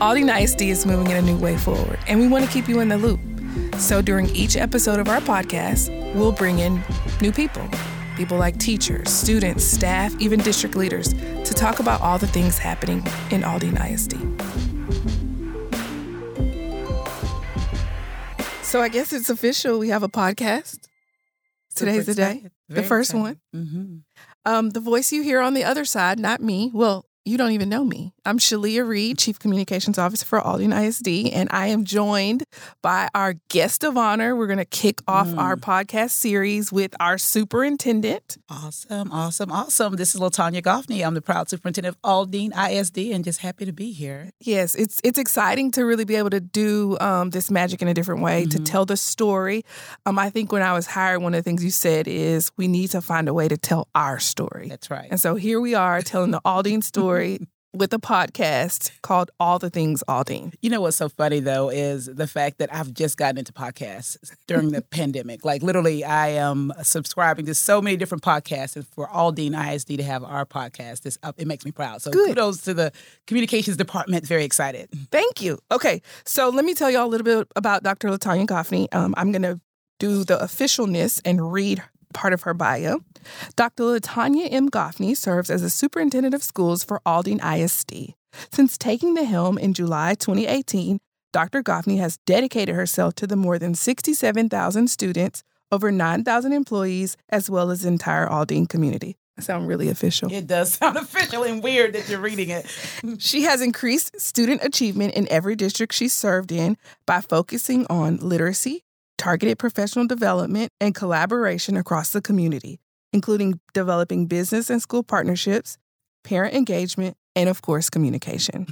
Aldine ISD is moving in a new way forward, and we want to keep you in the loop. So during each episode of our podcast, we'll bring in new people like teachers, students, staff, even district leaders, to talk about all the things happening in Aldine ISD. So I guess it's official. We have a podcast. Today's the day. The first one. Mm-hmm. The voice you hear on the other side, not me. Well, you don't even know me. I'm Shalia Reed, Chief Communications Officer for Aldine ISD, and I am joined by our guest of honor. We're going to kick off our podcast series with our superintendent. Awesome. This is LaTanya Goffney. I'm the proud superintendent of Aldine ISD and just happy to be here. Yes, it's exciting to really be able to do this magic in a different way, to tell the story. I think when I was hired, one of the things you said is we need to find a way to tell our story. That's right. And so here we are telling the Aldine story. With a podcast called All the Things Aldine. You know what's so funny, though, is the fact that I've just gotten into podcasts during the pandemic. Like, literally, I am subscribing to so many different podcasts. And for Aldine ISD to have our podcast, this up, it makes me proud. So good. Kudos to the communications department. Very excited. Thank you. Okay, so let me tell you all a little bit about Dr. LaTanya Goffney. I'm going to do the officialness and read part of her bio. Dr. LaTanya M. Goffney serves as a superintendent of schools for Aldine ISD. Since taking the helm in July 2018, Dr. Goffney has dedicated herself to the more than 67,000 students, over 9,000 employees, as well as the entire Aldine community. Sound really official. It does sound official and weird that you're reading it. She has increased student achievement in every district she served in by focusing on literacy, targeted professional development, and collaboration across the community, including developing business and school partnerships, parent engagement, and, of course, communication.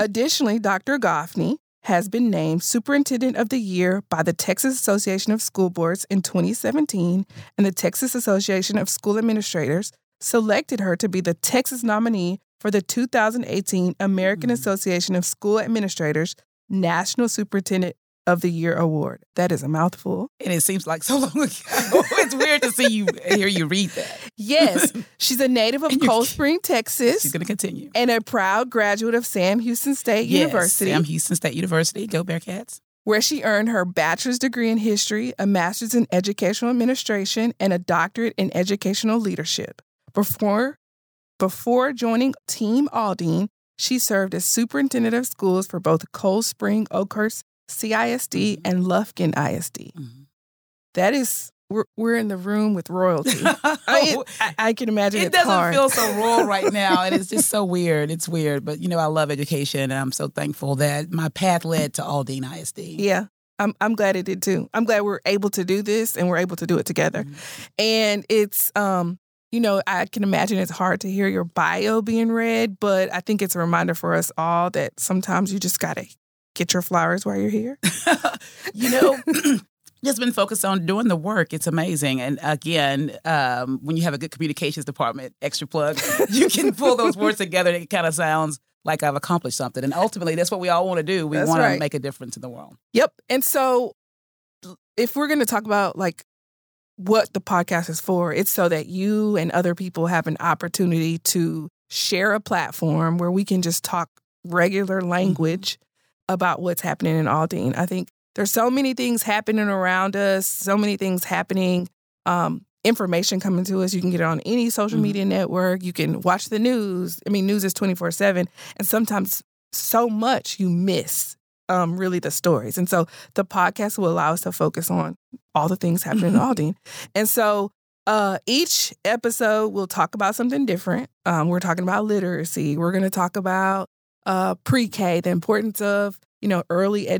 Additionally, Dr. Goffney has been named Superintendent of the Year by the Texas Association of School Boards in 2017, and the Texas Association of School Administrators selected her to be the Texas nominee for the 2018 American Association of School Administrators National Superintendent of the Year Award. That is a mouthful. And it seems like so long ago. It's weird to see you, hear you read that. Yes. She's a native of Cold Spring, Texas. She's going to continue. And a proud graduate of Sam Houston State University. Sam Houston State University. Go Bearcats. Where she earned her bachelor's degree in history, a master's in educational administration, and a doctorate in educational leadership. Before joining Team Aldine, she served as superintendent of schools for both Cold Spring, Oakhurst CISD, and Lufkin ISD. That is, we're in the room with royalty. I can imagine it doesn't feel so royal right now, and it's just so weird. It's weird, but you know, I love education, and I'm so thankful that my path led to Aldine ISD. Yeah, I'm glad it did too. I'm glad we're able to do this, and we're able to do it together. And it's you know, I can imagine it's hard to hear your bio being read, but I think it's a reminder for us all that sometimes you just gotta get your flowers while you're here. You know, just been focused on doing the work. It's amazing. And again, when you have a good communications department, extra plug, you can pull those words together. And it kind of sounds like I've accomplished something. And ultimately, that's what we all want to do. We want to make a difference in the world. Yep. And so if we're going to talk about like what the podcast is for, it's so that you and other people have an opportunity to share a platform where we can just talk regular language about what's happening in Aldine. I think there's so many things happening around us, so many things happening, information coming to us. You can get it on any social media network. You can watch the news. I mean, news is 24/7. And sometimes so much you miss really the stories. And so the podcast will allow us to focus on all the things happening in Aldine. And so each episode, we'll talk about something different. We're talking about literacy. We're going to talk about pre-K, the importance of, you know, early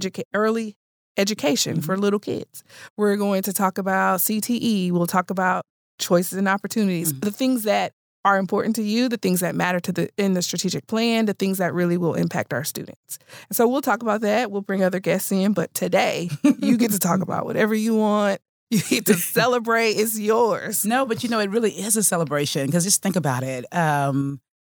education for little kids. We're going to talk about CTE. We'll talk about choices and opportunities, the things that are important to you, the things that matter to the in the strategic plan, the things that really will impact our students. And so we'll talk about that. We'll bring other guests in. But today, you get to talk about whatever you want. You get to celebrate. It's yours. No, but, you know, it really is a celebration because just think about it.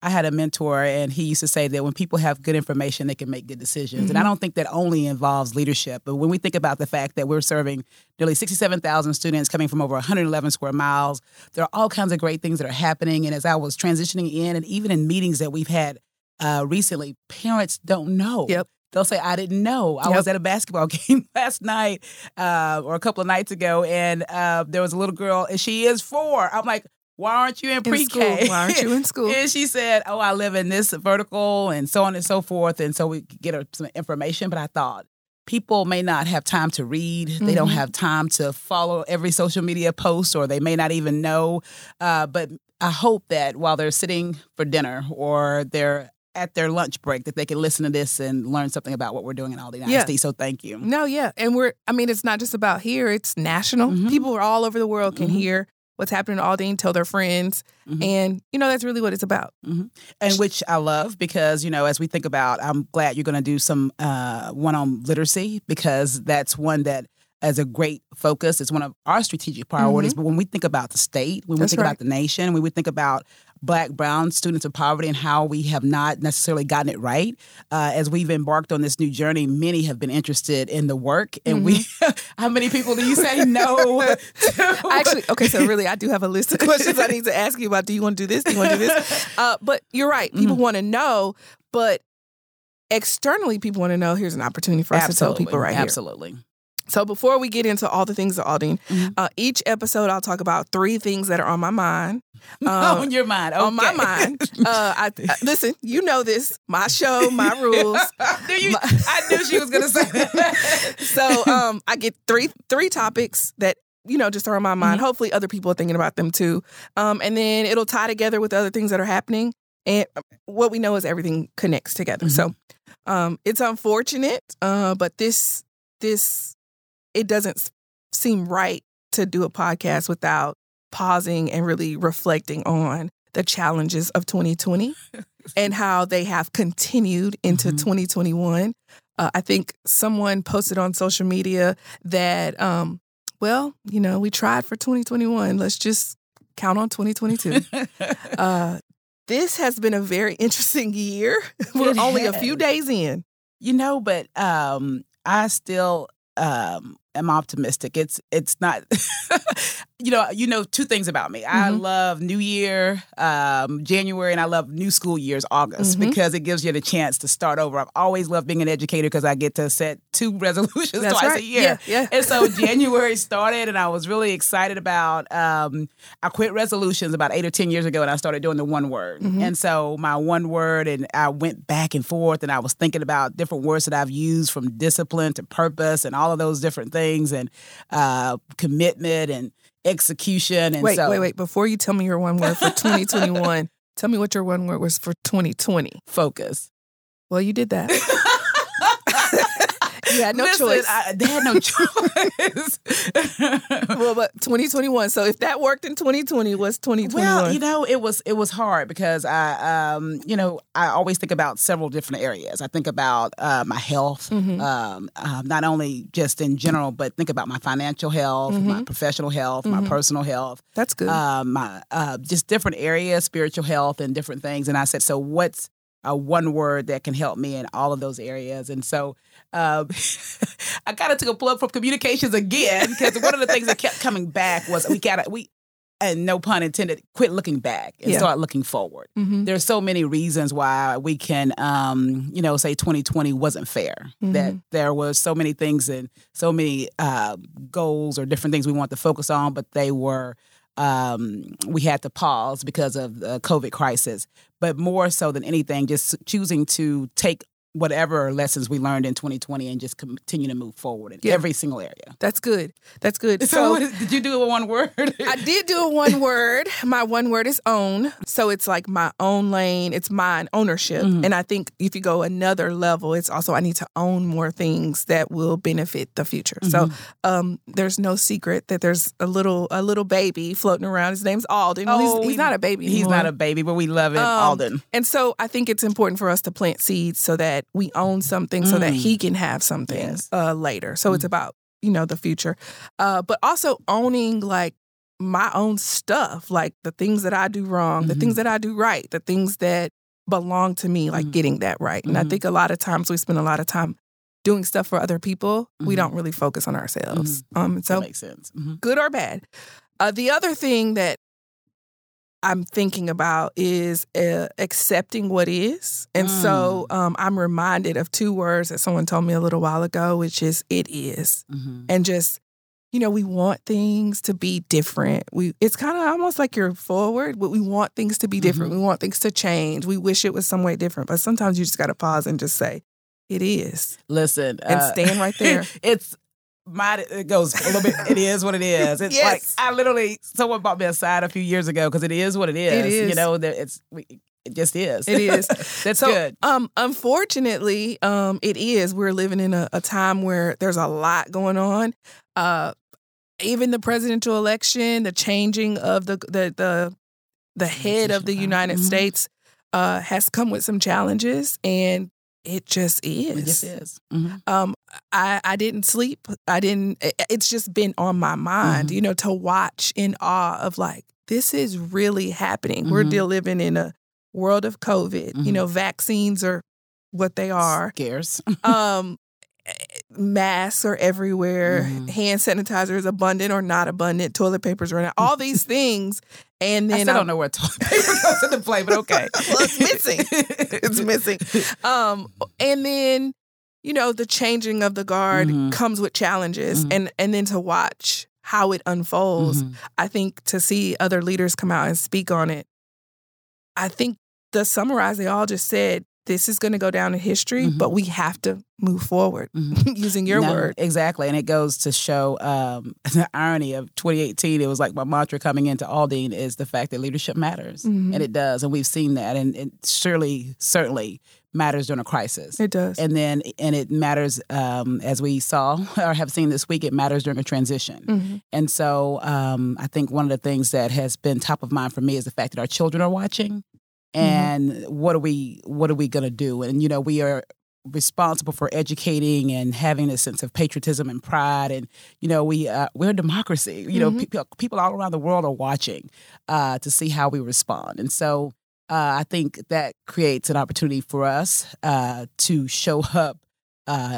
I had a mentor, and he used to say that when people have good information, they can make good decisions. And I don't think that only involves leadership. But when we think about the fact that we're serving nearly 67,000 students coming from over 111 square miles, there are all kinds of great things that are happening. And as I was transitioning in and even in meetings that we've had recently, parents don't know. Yep. They'll say, I didn't know. I was at a basketball game last night or a couple of nights ago, and there was a little girl, and she is 4. I'm like, why aren't you in pre-K? School. Why aren't you in school? And she said, oh, I live in this vertical and so on and so forth. And so we get her some information. But I thought people may not have time to read. Mm-hmm. They don't have time to follow every social media post, or they may not even know. But I hope that while they're sitting for dinner or they're at their lunch break, that they can listen to this and learn something about what we're doing in Aldine ISD. So thank you. No, yeah. And it's not just about here. It's national. Mm-hmm. People all over the world can hear what's happening to Aldine, tell their friends. Mm-hmm. And, that's really what it's about. Mm-hmm. And which I love because, as we think about, I'm glad you're going to do some one on literacy, because that's one that as a great focus. It's one of our strategic priorities. Mm-hmm. But when we think about the state, when we think about the nation, when we think about Black, brown students of poverty and how we have not necessarily gotten it right. As we've embarked on this new journey, many have been interested in the work. And how many people do you say no to? Actually, okay, so really, I do have a list of questions I need to ask you about. Do you want to do this? Do you want to do this? But you're right. People want to know, but externally, people want to know. Here's an opportunity for us to tell people right here. Absolutely. So before we get into all the things of Aldine, each episode I'll talk about 3 things that are on my mind. On your mind. Okay. On my mind. Listen, you know this. My show, my rules. I knew she was going to say that. So I get three topics that, just are on my mind. Mm-hmm. Hopefully other people are thinking about them too. And then it'll tie together with other things that are happening. And what we know is everything connects together. Mm-hmm. So it's unfortunate, but this... it doesn't seem right to do a podcast without pausing and really reflecting on the challenges of 2020 and how they have continued into 2021. I think someone posted on social media that, we tried for 2021. Let's just count on 2022. This has been a very interesting year. We're only a few days in. But I still... I'm optimistic. It's not, two things about me. I love New Year, January, and I love new school years, August, because it gives you the chance to start over. I've always loved being an educator because I get to set 2 resolutions twice a year. Yeah. And so January started, and I was really excited about, I quit resolutions about 8 or 10 years ago, and I started doing the one word. Mm-hmm. And so my one word, and I went back and forth, and I was thinking about different words that I've used, from discipline to purpose and all of those different things, and commitment and execution. And wait. Before you tell me your one word for 2021, tell me what your one word was for 2020. Focus. Well, you did that. You had no choice. They had no choice. Well, but 2021. So if that worked in 2020, what's 2021? Well, it was hard because I, I always think about several different areas. I think about my health, not only just in general, but think about my financial health, my professional health, my personal health. That's good. My just different areas, spiritual health, and different things. And I said, so what's one word that can help me in all of those areas? And so I kind of took a plug from communications again, because one of the things that kept coming back was and no pun intended, quit looking back and start looking forward. Mm-hmm. There's so many reasons why we can, say 2020 wasn't fair, that there was so many things and so many goals or different things we want to focus on, but they were, we had to pause because of the COVID crisis. But more so than anything, just choosing to take whatever lessons we learned in 2020 and just continue to move forward in every single area. That's good. That's good. So did you do a one word? I did do a one word. My one word is own. So it's like my own lane. It's mine, ownership. Mm-hmm. And I think if you go another level, it's also I need to own more things that will benefit the future. Mm-hmm. So there's no secret that there's a little baby floating around. His name's Alden. He's not a baby anymore. He's not a baby, but we love him, Alden. And so I think it's important for us to plant seeds so that we own something so that he can have something later. So it's about, the future. But also owning like my own stuff, like the things that I do wrong, the things that I do right, the things that belong to me, like getting that right. And I think a lot of times we spend a lot of time doing stuff for other people. We don't really focus on ourselves. So that makes sense. Good or bad. The other thing that I'm thinking about is accepting what is. And so I'm reminded of two words that someone told me a little while ago, which is it is. Mm-hmm. And just, you know, we want things to be different. It's kind of almost like you're forward, but we want things to be different. Mm-hmm. We want things to change. We wish it was some way different. But sometimes you just got to pause and just say, it is. Listen. And stand right there. It goes a little bit, it is what it is. It's yes. Like, I literally, someone bought me a sign a few years ago because it is what it is. It is. You know, it just is. It is. That's so good. Unfortunately, it is. We're living in a time where there's a lot going on. Even the presidential election, the changing of the head of the United States has come with some challenges, and it just is. It just is. Mm-hmm. I didn't sleep. It's just been on my mind, you know, to watch in awe of like, this is really happening. Mm-hmm. We're living in a world of COVID. Mm-hmm. You know, vaccines are what they are. Scarce. Masks are everywhere. Mm-hmm. Hand sanitizer is abundant or not abundant. Toilet paper is running out. All these things. And then I don't know where toilet paper goes into play, but okay. Well, it's missing. It's missing. And then, you know, the changing of the guard comes with challenges. Mm-hmm. And then to watch how it unfolds, I think to see other leaders come out and speak on it. I think to summarize, they all just said, this is going to go down in history, but we have to move forward using your word. Exactly. And it goes to show the irony of 2018. It was like my mantra coming into Aldine is the fact that leadership matters. Mm-hmm. And it does. And we've seen that. And it certainly matters during a crisis. It does. And it matters, as we saw or have seen this week, it matters during a transition. Mm-hmm. And so I think one of the things that has been top of mind for me is the fact that our children are watching. And what are we going to do? And, you know, we are responsible for educating and having a sense of patriotism and pride. And, you know, we're a democracy. You know, people all around the world are watching to see how we respond. And so I think that creates an opportunity for us to show up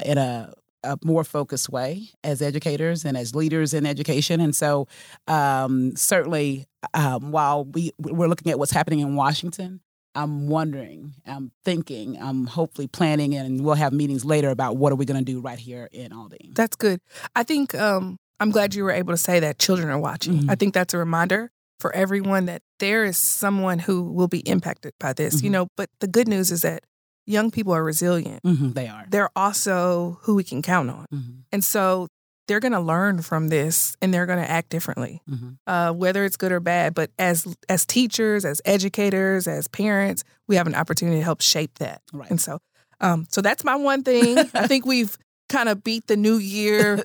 in a more focused way as educators and as leaders in education. And so certainly while we're looking at what's happening in Washington, I'm wondering, I'm thinking, I'm hopefully planning, and we'll have meetings later about what are we going to do right here in Aldine. That's good. I think I'm glad you were able to say that children are watching. Mm-hmm. I think that's a reminder for everyone that there is someone who will be impacted by this, you know, but the good news is that young people are resilient. Mm-hmm, they are. They're also who we can count on. Mm-hmm. And so they're going to learn from this and they're going to act differently, whether it's good or bad. But as teachers, as educators, as parents, we have an opportunity to help shape that. Right. And so that's my one thing. I think we've kind of beat the new year.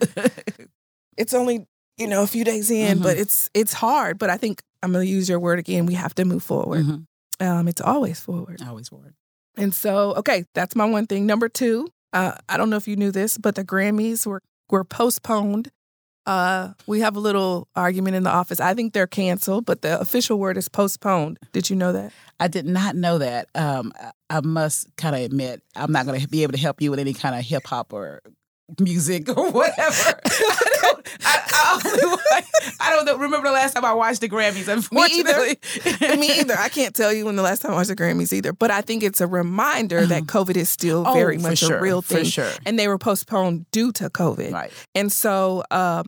It's only, you know, a few days in, but it's hard. But I think I'm going to use your word again. We have to move forward. Mm-hmm. It's always forward. Always forward. And so, okay, that's my one thing. Number two, I don't know if you knew this, but the Grammys were postponed. We have a little argument in the office. I think they're canceled, but the official word is postponed. Did you know that? I did not know that. I must kind of admit, I'm not going to be able to help you with any kind of hip hop or music or whatever. I don't remember the last time I watched the Grammys, unfortunately. Me either. I can't tell you when the last time I watched the Grammys either. But I think it's a reminder that COVID is still very much a real thing. For sure. And they were postponed due to COVID. Right. And so I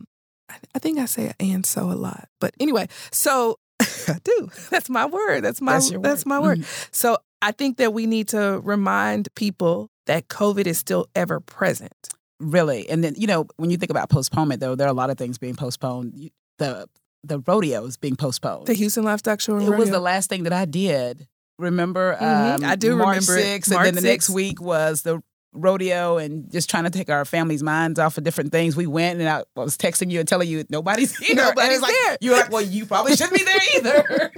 think I say "and so" a lot. But anyway, so I do. That's my word. That's my word. So I think that we need to remind people that COVID is still ever present. Really. And then, you know, when you think about postponement, though, there are a lot of things being postponed. The rodeo is being postponed. The Houston Livestock Show and Rodeo. It was the last thing that I did. Remember? I do remember March 6th. And then the next week was the rodeo and just trying to take our families' minds off of different things. We went and I was texting you and telling you nobody's here. Nobody's there. You're like, well, you probably shouldn't be there either.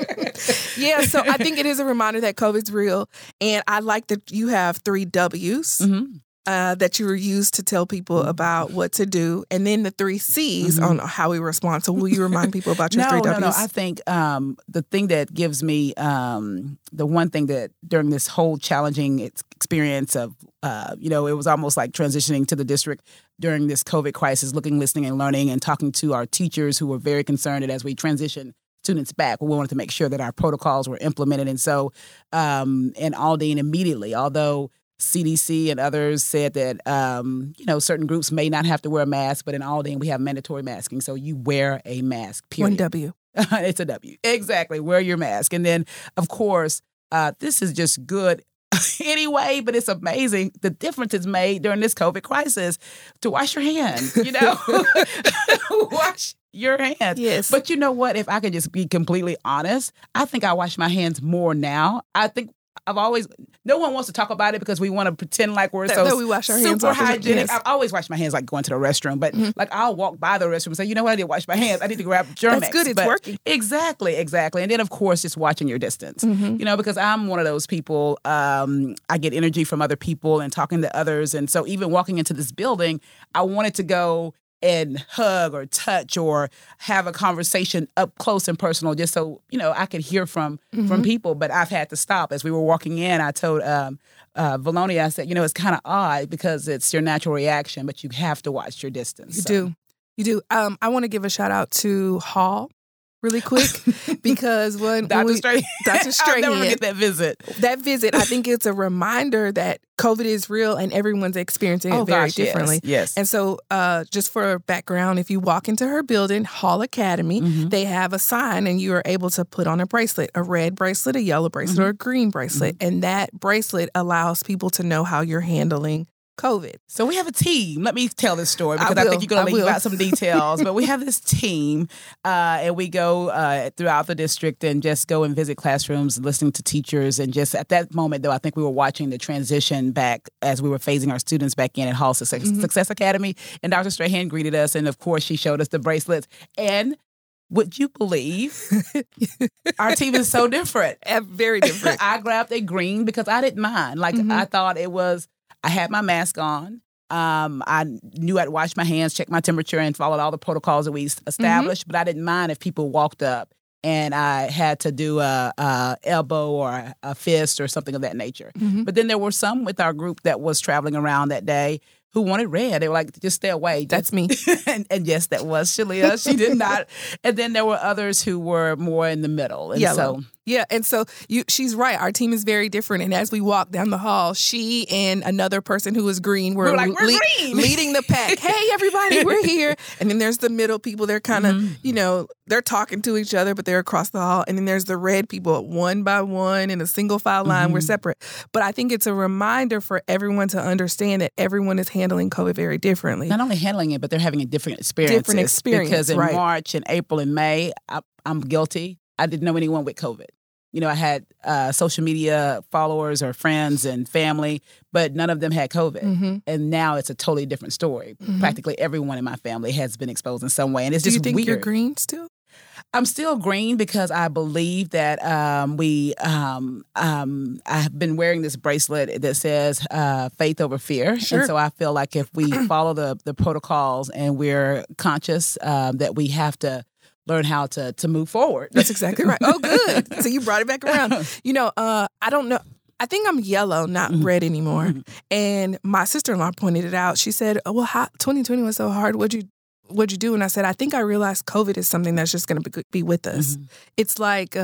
Yeah. So I think it is a reminder that COVID's real. And I like that you have 3 W's. Mm-hmm. That you were used to tell people about what to do, and then the 3 C's on how we respond. So will you remind people about your 3 W's? No. I think the thing that gives me the one thing that during this whole challenging experience of, you know, it was almost like transitioning to the district during this COVID crisis, looking, listening, and learning, and talking to our teachers who were very concerned that as we transition students back. We wanted to make sure that our protocols were implemented. And so, and Aldine immediately, although CDC and others said that, you know, certain groups may not have to wear a mask, but in Aldine, we have mandatory masking. So you wear a mask, period. One W. It's a W. Exactly. Wear your mask. And then, of course, this is just good anyway, but it's amazing the difference it's made during this COVID crisis to wash your hands, you know, wash your hands. Yes. But you know what? If I could just be completely honest, I think I wash my hands more now. I think I've always, no one wants to talk about it because we want to pretend like we're so we wash our super hands hygienic. Yes. I've always washed my hands like going to the restroom, but like I'll walk by the restroom and say, you know what, I didn't wash my hands. I need to grab Germex. That's good, it's working. Exactly, exactly. And then, of course, just watching your distance, you know, because I'm one of those people, I get energy from other people and talking to others. And so even walking into this building, I wanted to go and hug or touch or have a conversation up close and personal just so, you know, I could hear from people. But I've had to stop. As we were walking in, I told Valonia, I said, you know, it's kind of odd because it's your natural reaction, but you have to watch your distance. You do. I want to give a shout out to Hall really quick because when Dr. Strahan, I'll never forget that visit. That visit, I think it's a reminder that COVID is real and everyone's experiencing it very differently. Yes. And so just for background, if you walk into her building, Hall Academy, they have a sign and you are able to put on a bracelet, a red bracelet, a yellow bracelet, or a green bracelet. And that bracelet allows people to know how you're handling COVID. So we have a team. Let me tell this story because I think you're going to leave out some details. But we have this team and we go throughout the district and just go and visit classrooms, listening to teachers. And just at that moment, though, I think we were watching the transition back as we were phasing our students back in at Hall Success Academy. And Dr. Strahan greeted us. And of course, she showed us the bracelets. And would you believe our team is so different? Very different. I grabbed a green because I didn't mind. Like I thought it was. I had my mask on. I knew I'd wash my hands, check my temperature, and followed all the protocols that we established. But I didn't mind if people walked up and I had to do a elbow or a fist or something of that nature. But then there were some with our group that was traveling around that day who wanted red. They were like, just stay away. That's me. and yes, that was Shalia. She did not. And then there were others who were more in the middle. And yellow. So yeah, and so she's right. Our team is very different. And as we walked down the hall, she and another person who was green were like, we're green. Leading the pack. Hey, everybody, we're here. And then there's the middle people. They're kind of, you know, they're talking to each other, but they're across the hall. And then there's the red people one by one in a single file line. We're separate. But I think it's a reminder for everyone to understand that everyone is handling COVID very differently. Not only handling it, but they're having a different experience. Because in March and April and May, I'm guilty. I didn't know anyone with COVID. You know, I had social media followers or friends and family, but none of them had COVID. And now it's a totally different story. Practically everyone in my family has been exposed in some way. And it's just weird. Do you think you're green still? I'm still green because I believe that I've been wearing this bracelet that says faith over fear. Sure. And so I feel like if we follow the protocols and we're conscious that we have to learn how to move forward. That's exactly right. Oh, good. So you brought it back around. You know, I don't know. I think I'm yellow, not red anymore. And my sister-in-law pointed it out. She said, oh, well, 2020 was so hard. What'd you do? And I said, I think I realized COVID is something that's just going to be with us. It's like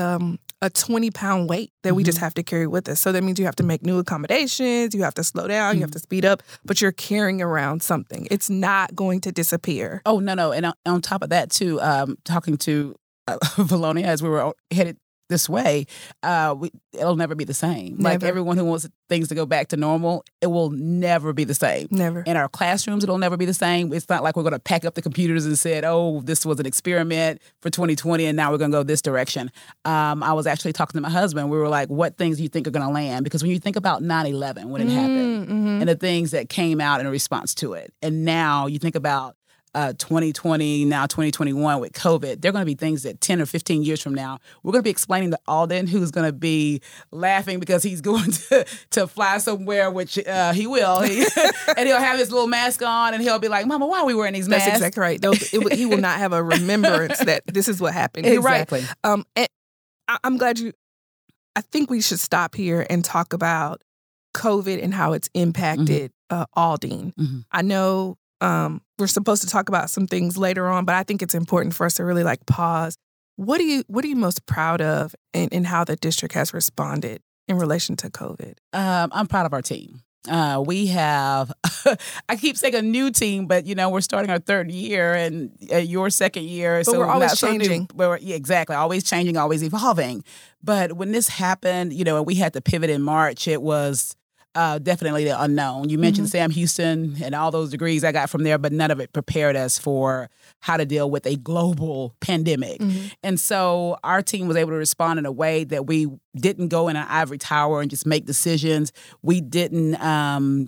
a 20-pound weight that we just have to carry with us. So that means you have to make new accommodations. You have to slow down. You have to speed up. But you're carrying around something. It's not going to disappear. Oh, no. And on top of that, too, talking to Valonia as we were headed this way, it'll never be the same. Never. Like everyone who wants things to go back to normal, it will never be the same. Never. In our classrooms, it'll never be the same. It's not like we're going to pack up the computers and said, oh, this was an experiment for 2020 and now we're going to go this direction. I was actually talking to my husband. We were like, what things do you think are going to land? Because when you think about 9/11, when it happened and the things that came out in response to it. And now you think about 2020, now 2021 with COVID, there are going to be things that 10 or 15 years from now, we're going to be explaining to Alden, who's going to be laughing because he's going to fly somewhere, which he will. And he'll have his little mask on and he'll be like, Mama, why are we wearing these masks? That's exactly right. He will not have a remembrance that this is what happened. Exactly. Right. And I'm glad I think we should stop here and talk about COVID and how it's impacted Aldine. I know we're supposed to talk about some things later on, but I think it's important for us to really like pause What are you most proud of in how the district has responded in relation to COVID? I'm proud of our team. We have, I keep saying a new team, but, you know, we're starting our third year and your second year. But so we're always changing. Yeah, exactly. Always changing, always evolving. But when this happened, you know, and we had to pivot in March, it was definitely the unknown. You mentioned Sam Houston and all those degrees I got from there, but none of it prepared us for how to deal with a global pandemic. And so our team was able to respond in a way that we didn't go in an ivory tower and just make decisions. We didn't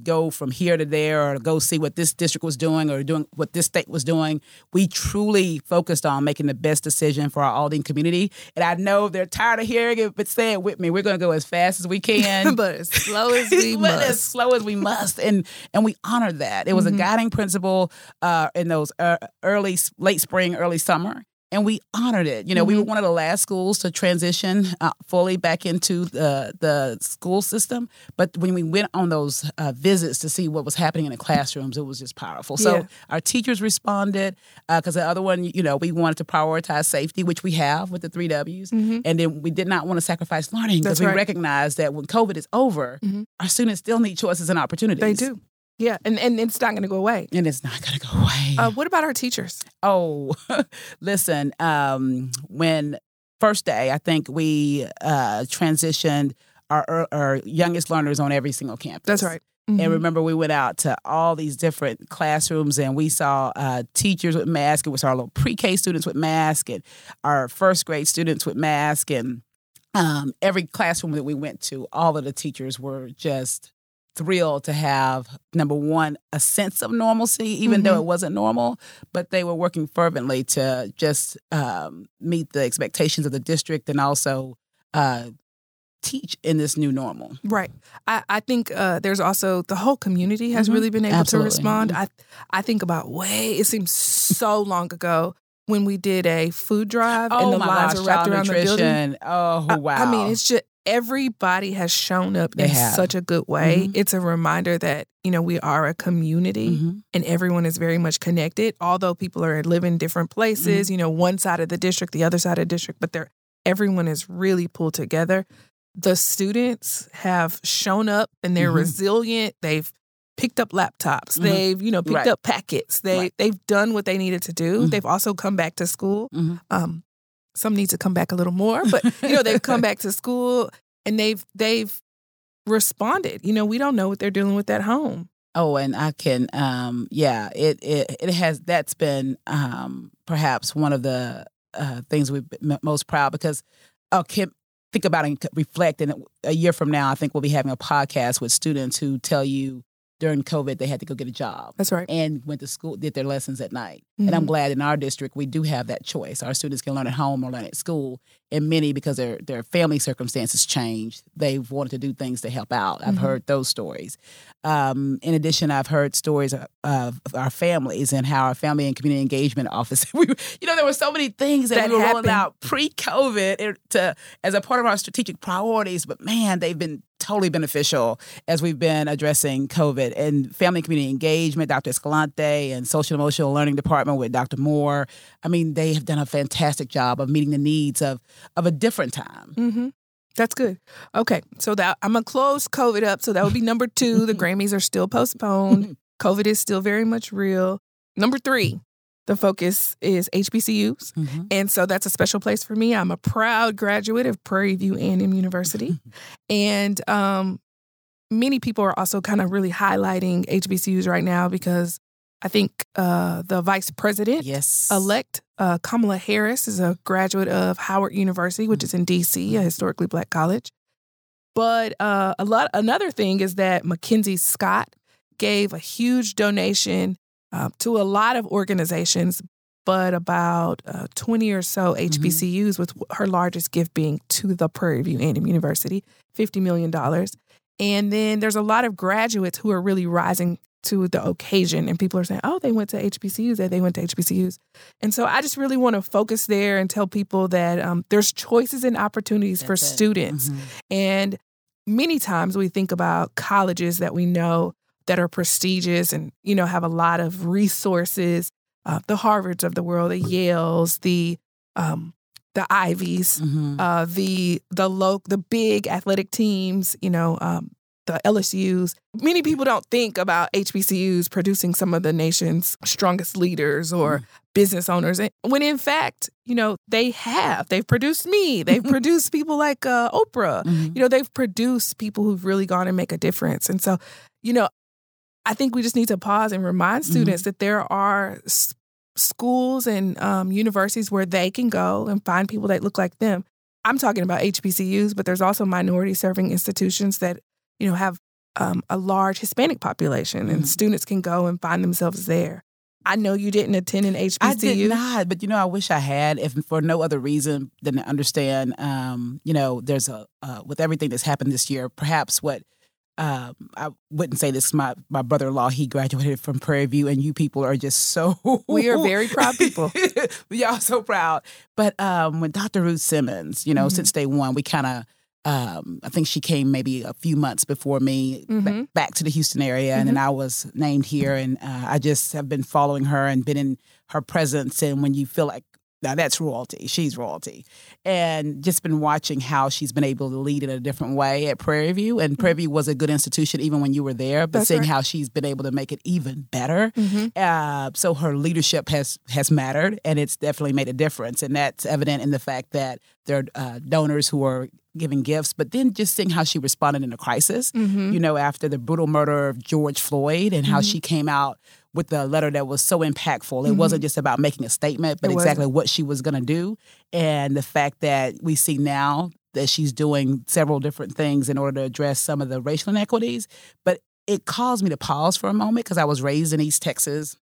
go from here to there or go see what this district was doing or doing what this state was doing. We truly focused on making the best decision for our Aldine community. And I know they're tired of hearing it, but say it with me. We're going to go as fast as we can. But as slow as we must. And we honored that. It was a guiding principle in those late spring, early summer. And we honored it. You know, we were one of the last schools to transition fully back into the school system. But when we went on those visits to see what was happening in the classrooms, it was just powerful. So our teachers responded because the other one, you know, we wanted to prioritize safety, which we have with the 3 Ws. And then we did not want to sacrifice learning because we recognized that when COVID is over, our students still need choices and opportunities. They do. Yeah, and it's not going to go away. And it's not going to go away. What about our teachers? Oh, listen, when first day, I think we transitioned our youngest learners on every single campus. That's right. And remember, we went out to all these different classrooms and we saw teachers with masks. It was our little pre-K students with masks and our first grade students with masks. And every classroom that we went to, all of the teachers were just thrilled to have, number one, a sense of normalcy, even though it wasn't normal, but they were working fervently to just meet the expectations of the district and also teach in this new normal. Right. I think there's also the whole community has really been able to respond. I think about it seems so long ago when we did a food drive and the lines were wrapped around the building. Oh, wow. I mean, it's just, everybody has shown up in such a good way. It's a reminder that, you know, we are a community and everyone is very much connected. Although people are living in different places, you know, one side of the district, the other side of the district, but everyone is really pulled together. The students have shown up and they're resilient. They've picked up laptops. They've, you know, picked up packets. They've done what they needed to do. They've also come back to school. Some need to come back a little more, but, you know, they've come back to school and they've responded. You know, we don't know what they're dealing with at home. Oh, and I can, it has, that's been perhaps one of the things we've been most proud because I can't think about and reflect. And a year from now, I think we'll be having a podcast with students who tell you during COVID, they had to go get a job. That's right. And went to school, did their lessons at night. And I'm glad in our district, we do have that choice. Our students can learn at home or learn at school. And many, because their family circumstances changed, they've wanted to do things to help out. I've heard those stories. In addition, I've heard stories of our families and how our family and community engagement office, there were so many things that we were rolling out pre-COVID as a part of our strategic priorities. But man, they've been totally beneficial as we've been addressing COVID and family and community engagement, Dr. Escalante and social emotional learning department with Dr. Moore. I mean, they have done a fantastic job of meeting the needs of a different time. That's good. Okay. So I'm going to close COVID up. So that would be number 2. The Grammys are still postponed. COVID is still very much real. Number 3. The focus is HBCUs. And so that's a special place for me. I'm a proud graduate of Prairie View A&M University. And many people are also kind of really highlighting HBCUs right now because I think the vice president elect, Kamala Harris, is a graduate of Howard University, which is in D.C., a historically black college. But another thing is that McKenzie Scott gave a huge donation to a lot of organizations, but about 20 or so HBCUs, with her largest gift being to the Prairie View A&M University, $50 million. And then there's a lot of graduates who are really rising to the occasion, and people are saying, oh, they went to HBCUs, they went to HBCUs. And so I just really want to focus there and tell people that there's choices and opportunities for students. And many times we think about colleges that we know that are prestigious and, you know, have a lot of resources, the Harvards of the world, the Yales, the the Ivies, the big athletic teams, the LSUs. Many people don't think about HBCUs producing some of the nation's strongest leaders or business owners. When in fact, they have. They've produced me. They've produced people like Oprah. Mm-hmm. They've produced people who've really gone and make a difference. And so, I think we just need to pause and remind students that there are schools and universities where they can go and find people that look like them. I'm talking about HBCUs, but there's also minority-serving institutions that have a large Hispanic population, and students can go and find themselves there. I know you didn't attend an HBCU. I did not, but I wish I had, if for no other reason than to understand, there's with everything that's happened this year, perhaps what, I wouldn't say this, my brother-in-law, he graduated from Prairie View, and you people are just so... We are very proud people. Y'all so proud. But when Dr. Ruth Simmons, since day one, we kind of... I think she came maybe a few months before me back to the Houston area, and then I was named here, and I just have been following her and been in her presence. And when you feel like, now that's royalty, she's royalty, and just been watching how she's been able to lead in a different way at Prairie View. And Prairie View was a good institution even when you were there, but that's seeing how she's been able to make it even better. So her leadership has mattered, and it's definitely made a difference. And that's evident in the fact that there are donors who are giving gifts, but then just seeing how she responded in a crisis, after the brutal murder of George Floyd, and how she came out with a letter that was so impactful. It wasn't just about making a statement, but exactly what she was going to do. And the fact that we see now that she's doing several different things in order to address some of the racial inequities. But it caused me to pause for a moment, because I was raised in East Texas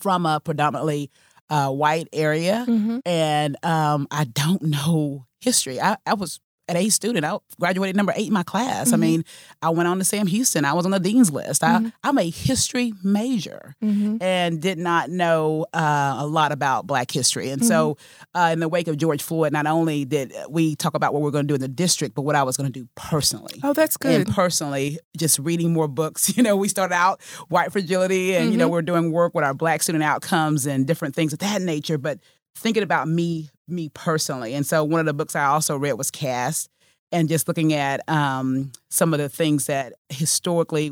from a predominantly white area. And I don't know history. I was an A student. I graduated number 8 in my class. I mean, I went on to Sam Houston. I was on the dean's list. I'm a history major and did not know a lot about Black history. And so in the wake of George Floyd, not only did we talk about what we're going to do in the district, but what I was going to do personally. Oh, that's good. And personally, just reading more books. We started out White Fragility, and, we're doing work with our Black student outcomes and different things of that nature. But thinking about me personally. And so one of the books I also read was Caste, and just looking at some of the things that historically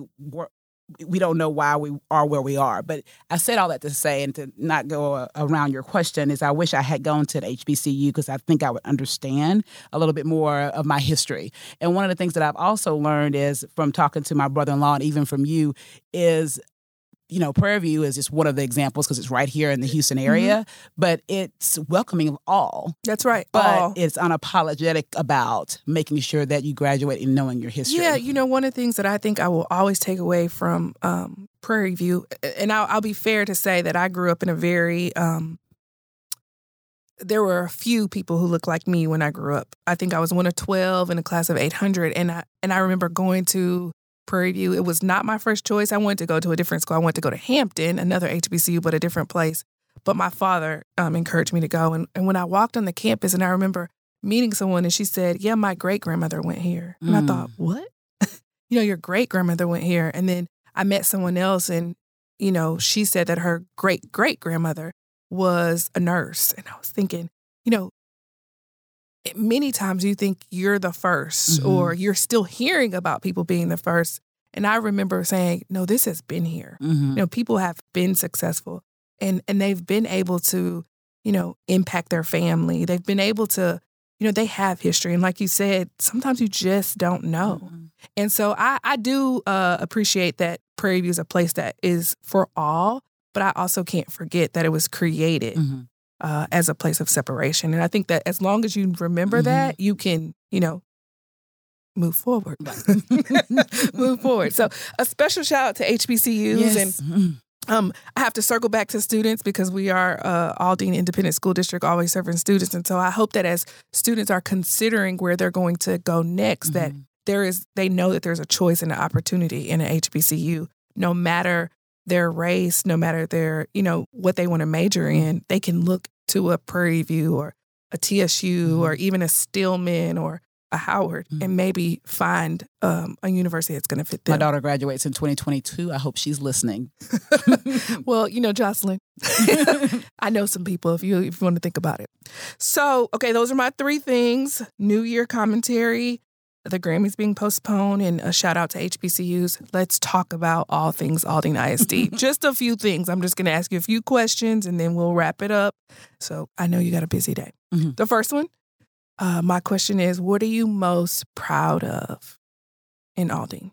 we don't know why we are where we are. But I said all that to say, and to not go around your question, is I wish I had gone to the HBCU, because I think I would understand a little bit more of my history. And one of the things that I've also learned is from talking to my brother-in-law, and even from you, is Prairie View is just one of the examples, because it's right here in the Houston area, but it's welcoming of all. That's right. But it's unapologetic about making sure that you graduate and knowing your history. Yeah, one of the things that I think I will always take away from Prairie View, and I'll be fair to say that I grew up in a very, there were a few people who looked like me when I grew up. I think I was one of 12 in a class of 800, and I remember going to Prairie View. It was not my first choice. I wanted to go to a different school. I wanted to go to Hampton, another HBCU, but a different place. But my father encouraged me to go. And when I walked on the campus, and I remember meeting someone, and she said, yeah, my great-grandmother went here. And I thought, what? Your great-grandmother went here. And then I met someone else, and, she said that her great-great-grandmother was a nurse. And I was thinking, many times you think you're the first, or you're still hearing about people being the first. And I remember saying, no, this has been here. People have been successful, and they've been able to, impact their family. They've been able to, they have history. And like you said, sometimes you just don't know. And so I do appreciate that Prairie View is a place that is for all, but I also can't forget that it was created as a place of separation. And I think that as long as you remember that, you can, move forward. Move forward. So a special shout out to HBCUs. Yes. And I have to circle back to students, because we are Aldine Independent School District, always serving students. And so I hope that as students are considering where they're going to go next, that they know that there's a choice and an opportunity in an HBCU, no matter their race, no matter their, what they want to major in, they can look to a Prairie View or a TSU or even a Stillman or a Howard mm-hmm. and maybe find a university that's going to fit them. My daughter graduates in 2022. I hope she's listening. Well, you know, Jocelyn, I know some people if you want to think about it. So, okay, those are my three things. New Year commentary, the Grammys being postponed, and a shout out to HBCUs. Let's talk about all things Aldine ISD. Just a few things. I'm just going to ask you a few questions and then we'll wrap it up. So I know you got a busy day. Mm-hmm. The first one, my question is, what are you most proud of in Aldine?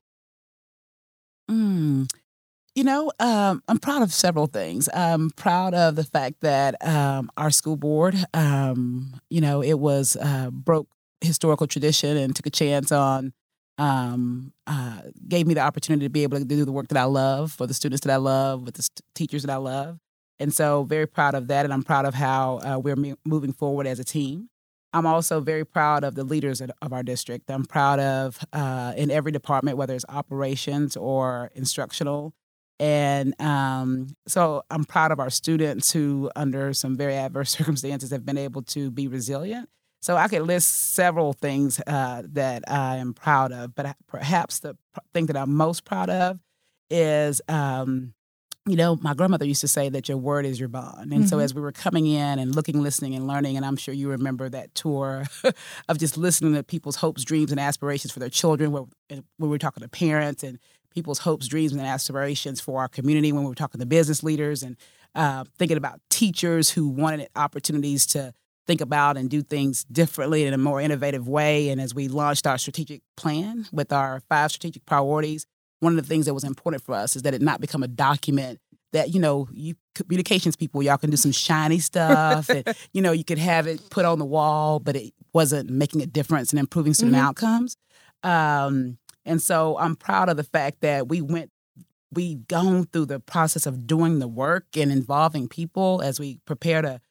You know, I'm proud of several things. I'm proud of the fact that our school board, you know, it was broke historical tradition and took a chance on, gave me the opportunity to be able to do the work that I love for the students that I love, with the teachers that I love. And so very proud of that. And I'm proud of how we're moving forward as a team. I'm also very proud of the leaders of our district. I'm proud of in every department, whether it's operations or instructional. And so I'm proud of our students who, under some very adverse circumstances, have been able to be resilient. So I could list several things that I am proud of, but perhaps the thing that I'm most proud of is, you know, my grandmother used to say that your word is your bond. And mm-hmm. so as we were coming in and looking, listening and learning, and I'm sure you remember that tour of just listening to people's hopes, dreams and aspirations for their children, when we were talking to parents, and people's hopes, dreams and aspirations for our community when we were talking to business leaders, and thinking about teachers who wanted opportunities to think about and do things differently in a more innovative way. And as we launched our strategic plan with our 5 strategic priorities, one of the things that was important for us is that it not become a document that, you know, you communications people, y'all can do some shiny stuff and, you know, you could have it put on the wall, but it wasn't making a difference and improving student mm-hmm. outcomes. And so I'm proud of the fact that we've gone through the process of doing the work and involving people as we prepare to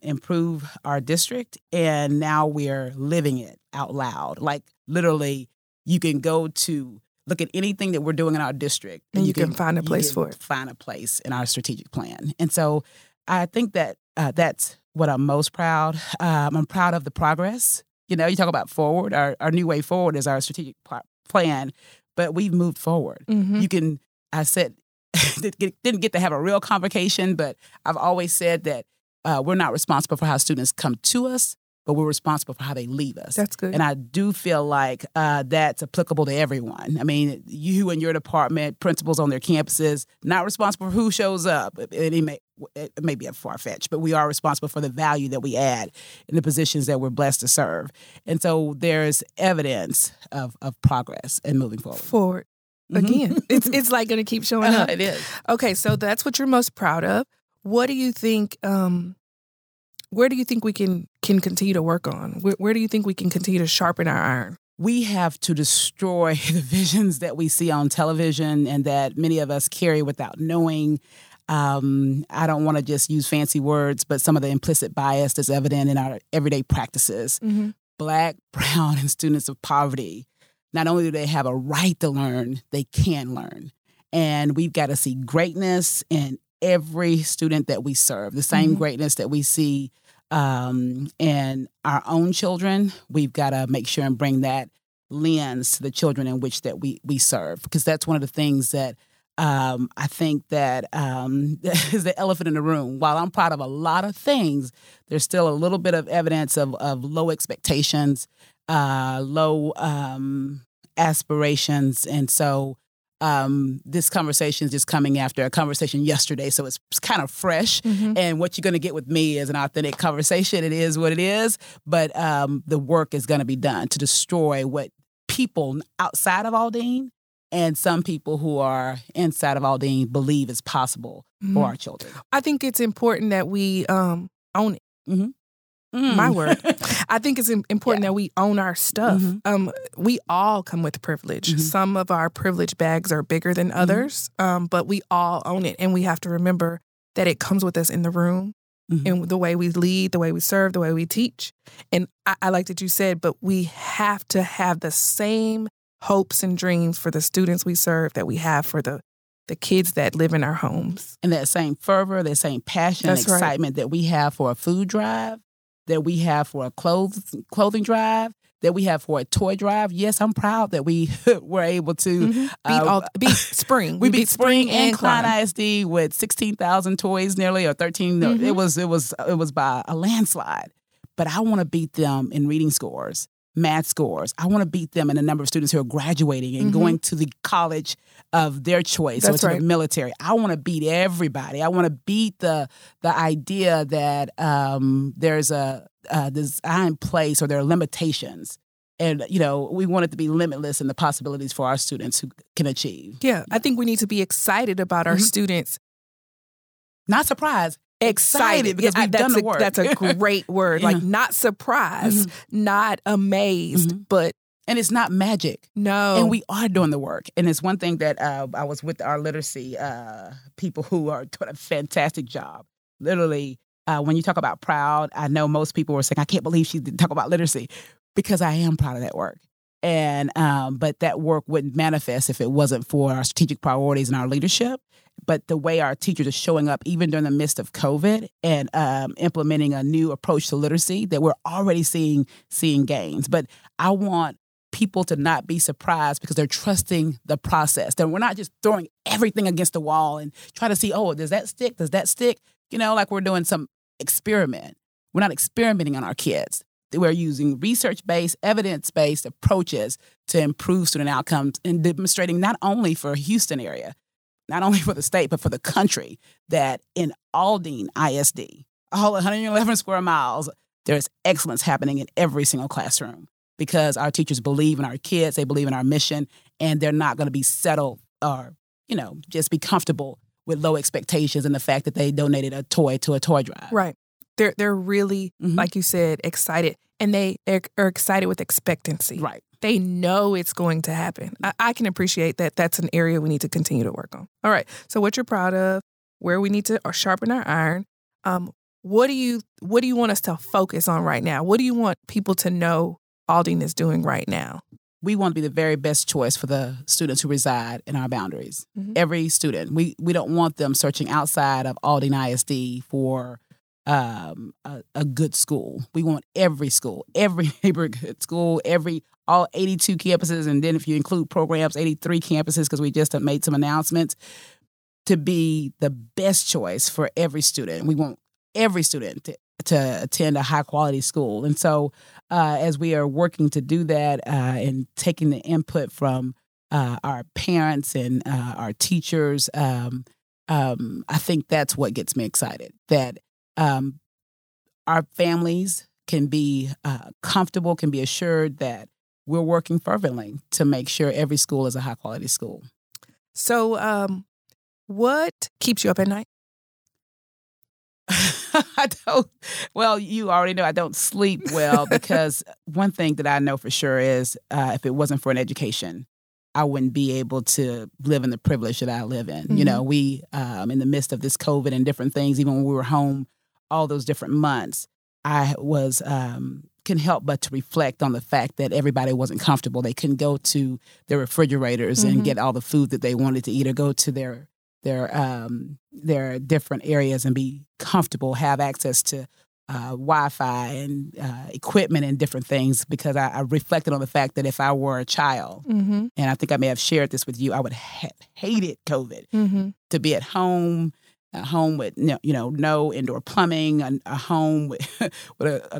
improve our district, and now we're living it out loud. Like, literally, you can go to look at anything that we're doing in our district, and you can find a place for it. Find a place in our strategic plan, and so I think that that's what I'm most proud. I'm proud of the progress. You know, you talk about forward. Our new way forward is our strategic plan, but we've moved forward. Mm-hmm. You can. I said didn't get to have a real convocation, but I've always said that. We're not responsible for how students come to us, but we're responsible for how they leave us. That's good. And I do feel like that's applicable to everyone. I mean, you and your department, principals on their campuses, not responsible for who shows up. It may be a far-fetched, but we are responsible for the value that we add in the positions that we're blessed to serve. And so there's evidence of progress and moving forward. Again. It's like going to keep showing up. It is. Okay, so that's what you're most proud of. What do you think, where do you think we can continue to work on? Where do you think we can continue to sharpen our iron? We have to destroy the visions that we see on television and that many of us carry without knowing. I don't want to just use fancy words, but some of the implicit bias that's evident in our everyday practices. Mm-hmm. Black, brown, and students of poverty, not only do they have a right to learn, they can learn. And we've got to see greatness in every student that we serve, the same mm-hmm. greatness that we see in our own children. We've got to make sure and bring that lens to the children in which that we serve, because that's one of the things that I think that is the elephant in the room. While I'm proud of a lot of things, there's still a little bit of evidence of low expectations, low aspirations. And so this conversation is just coming after a conversation yesterday, so it's kind of fresh. Mm-hmm. And what you're going to get with me is an authentic conversation. It is what it is, but the work is going to be done to destroy what people outside of Aldine and some people who are inside of Aldine believe is possible mm-hmm. for our children. I think it's important that we own it. Mm-hmm. My word. I think it's important that we own our stuff. Mm-hmm. We all come with privilege. Mm-hmm. Some of our privilege bags are bigger than others, but we all own it. And we have to remember that it comes with us in the room, mm-hmm. in the way we lead, the way we serve, the way we teach. And I like that you said, but we have to have the same hopes and dreams for the students we serve that we have for the kids that live in our homes. And that same fervor, that same passion and excitement that we have for a food drive, that we have for a clothing drive, that we have for a toy drive. Yes, I'm proud that we were able to beat Spring. We beat Spring and Klein ISD with 16,000 toys nearly, or 13. Mm-hmm. It was by a landslide. But I want to beat them in reading scores, math scores. I want to beat them in the number of students who are graduating and mm-hmm. going to the college of their choice, or to the military. I want to beat everybody. I want to beat the idea that there's a design place or there are limitations. And, you know, we want it to be limitless in the possibilities for our students who can achieve. Yeah, I think we need to be excited about our mm-hmm. students. Not surprised. Excited because we've done the work. That's a great word. Like, not surprised, mm-hmm. not amazed, mm-hmm. but. And it's not magic. No. And we are doing the work. And it's one thing that I was with our literacy people who are doing a fantastic job. Literally, when you talk about proud, I know most people were saying, I can't believe she didn't talk about literacy, because I am proud of that work. And but that work wouldn't manifest if it wasn't for our strategic priorities and our leadership. But the way our teachers are showing up, even during the midst of COVID, and implementing a new approach to literacy, that we're already seeing gains. But I want people to not be surprised because they're trusting the process. That we're not just throwing everything against the wall and trying to see, oh, does that stick? Does that stick? You know, like we're doing some experiment. We're not experimenting on our kids. We're using research-based, evidence-based approaches to improve student outcomes and demonstrating not only for Houston area, not only for the state, but for the country, that in Aldine ISD, all 111 square miles, there's excellence happening in every single classroom because our teachers believe in our kids, they believe in our mission, and they're not going to be settled or, you know, just be comfortable with low expectations and the fact that they donated a toy to a toy drive. Right. They're really, mm-hmm. like you said, excited. And they are excited with expectancy. Right. They know it's going to happen. I can appreciate that. That's an area we need to continue to work on. All right. So what you're proud of, where we need to sharpen our iron. What do you want us to focus on right now? What do you want people to know Aldine is doing right now? We want to be the very best choice for the students who reside in our boundaries. Mm-hmm. Every student. We don't want them searching outside of Aldine ISD for a good school. We want every school, every neighborhood school, all 82 campuses, and then if you include programs, 83 campuses, because we just have made some announcements, to be the best choice for every student. We want every student to attend a high-quality school. And so as we are working to do that and taking the input from our parents and our teachers, I think that's what gets me excited, that our families can be comfortable, can be assured that we're working fervently to make sure every school is a high-quality school. So what keeps you up at night? You already know I don't sleep well because one thing that I know for sure is if it wasn't for an education, I wouldn't be able to live in the privilege that I live in. Mm-hmm. You know, we, in the midst of this COVID and different things, even when we were home all those different months, I was can help but to reflect on the fact that everybody wasn't comfortable. They couldn't go to their refrigerators mm-hmm. and get all the food that they wanted to eat, or go to their different areas and be comfortable, have access to Wi-Fi and equipment and different things. Because I reflected on the fact that if I were a child, mm-hmm. and I think I may have shared this with you, I would have hated COVID mm-hmm. to be at home. A home with no indoor plumbing, a home with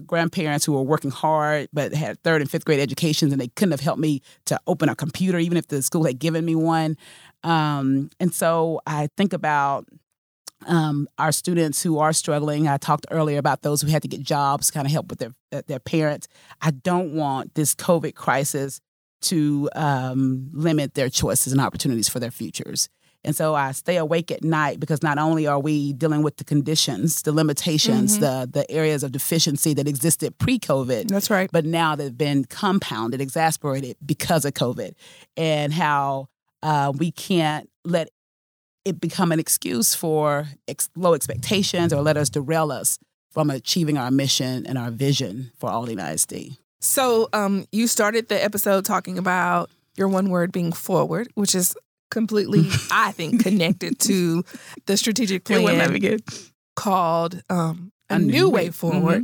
grandparents who were working hard but had third and fifth grade educations, and they couldn't have helped me to open a computer, even if the school had given me one. And so I think about our students who are struggling. I talked earlier about those who had to get jobs, kind of help with their parents. I don't want this COVID crisis to limit their choices and opportunities for their futures. And so I stay awake at night because not only are we dealing with the conditions, the limitations, mm-hmm. the areas of deficiency that existed pre-COVID. That's right. But now they've been compounded, exacerbated because of COVID, and how we can't let it become an excuse for low expectations or let us derail us from achieving our mission and our vision for Aldine ISD. So you started the episode talking about your one word being forward, which is completely, I think, connected to the strategic plan called A New Way Forward.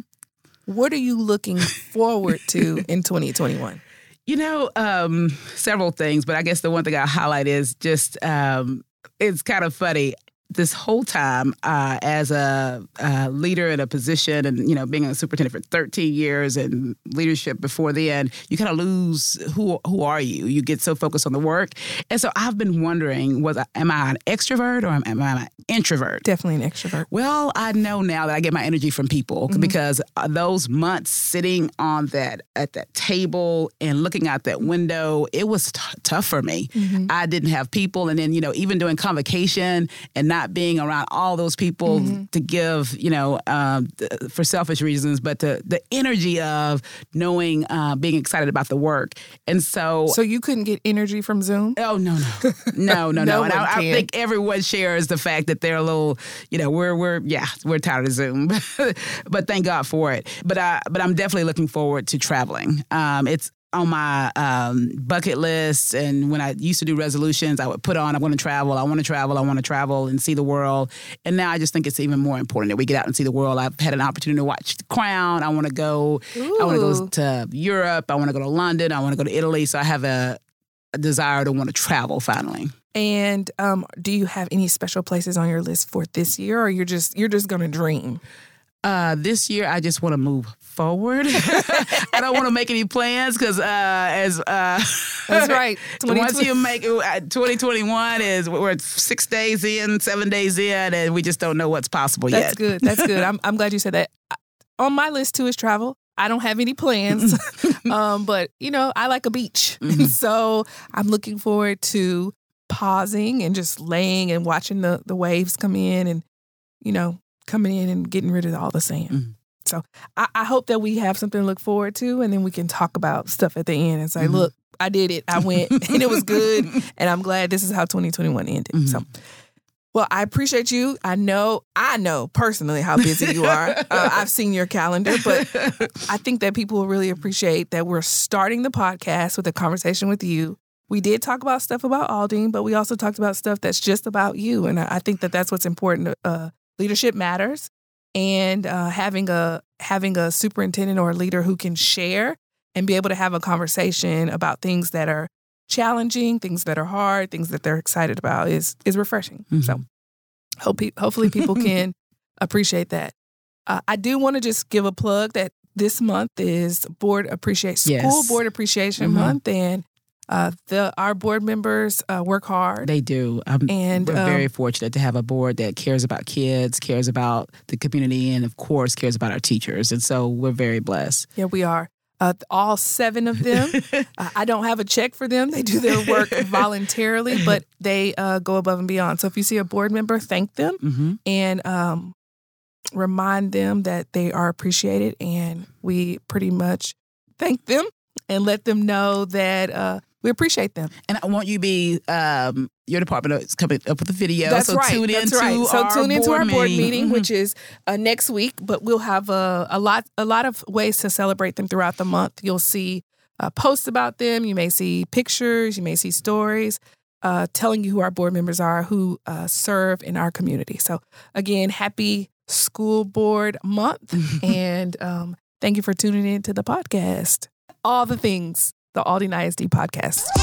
Mm-hmm. What are you looking forward to in 2021? You know, several things, but I guess the one thing I highlight is just it's kind of funny. This whole time as a leader in a position and, you know, being a superintendent for 13 years and leadership before then, you kind of lose who are you? You get so focused on the work. And so I've been wondering, am I an extrovert or am I an introvert? Definitely an extrovert. Well, I know now that I get my energy from people because those months sitting on that at that table and looking out that window, it was tough for me. Mm-hmm. I didn't have people. And then, you know, even doing convocation and not being around all those people to give, you know, for selfish reasons, but the energy of knowing, being excited about the work. And so... So you couldn't get energy from Zoom? Oh, no. No. And I think everyone shares the fact that they're a little, you know, we're tired of Zoom, but thank God for it. But I'm definitely looking forward to traveling. It's on my bucket list, and when I used to do resolutions, I would put on, I want to travel and see the world. And now I just think it's even more important that we get out and see the world. I've had an opportunity to watch The Crown. I want to go. Ooh. I want to go to Europe. I want to go to London. I want to go to Italy. So I have a desire to want to travel finally. And do you have any special places on your list for this year, or you're just going to dream? This year, I just want to move forward. I don't want to make any plans because that's right. Once you make 2021 is we're 6 days in, 7 days in, and we just don't know what's possible yet. That's good. I'm glad you said that. On my list too is travel. I don't have any plans, but you know I like a beach, so I'm looking forward to pausing and just laying and watching the waves come in, and you know, coming in and getting rid of all the sand. Mm-hmm. So I hope that we have something to look forward to, and then we can talk about stuff at the end and say, look, I did it. I went and it was good. And I'm glad this is how 2021 ended. Mm-hmm. So, well, I appreciate you. I know personally how busy you are. I've seen your calendar, but I think that people will really appreciate that we're starting the podcast with a conversation with you. We did talk about stuff about Aldine, but we also talked about stuff that's just about you. And I think that that's what's important. Leadership matters, and having a superintendent or a leader who can share and be able to have a conversation about things that are challenging, things that are hard, things that they're excited about is refreshing. Mm-hmm. So hopefully people can appreciate that. I do want to just give a plug that this month is School Board Appreciation Month, and our board members work hard. They do. We're very fortunate to have a board that cares about kids, cares about the community, and, of course, cares about our teachers. And so we're very blessed. Yeah, we are. All seven of them. I don't have a check for them. They do their work voluntarily, but they go above and beyond. So if you see a board member, thank them and remind them that they are appreciated. And we pretty much thank them and let them know that... we appreciate them. And I want you to be, your department is coming up with a video. Tune into our board meeting, which is next week. But we'll have a lot of ways to celebrate them throughout the month. You'll see posts about them. You may see pictures. You may see stories telling you who our board members are, who serve in our community. So, again, happy School Board Month. And thank you for tuning in to the podcast. All the things. The Aldine ISD podcast.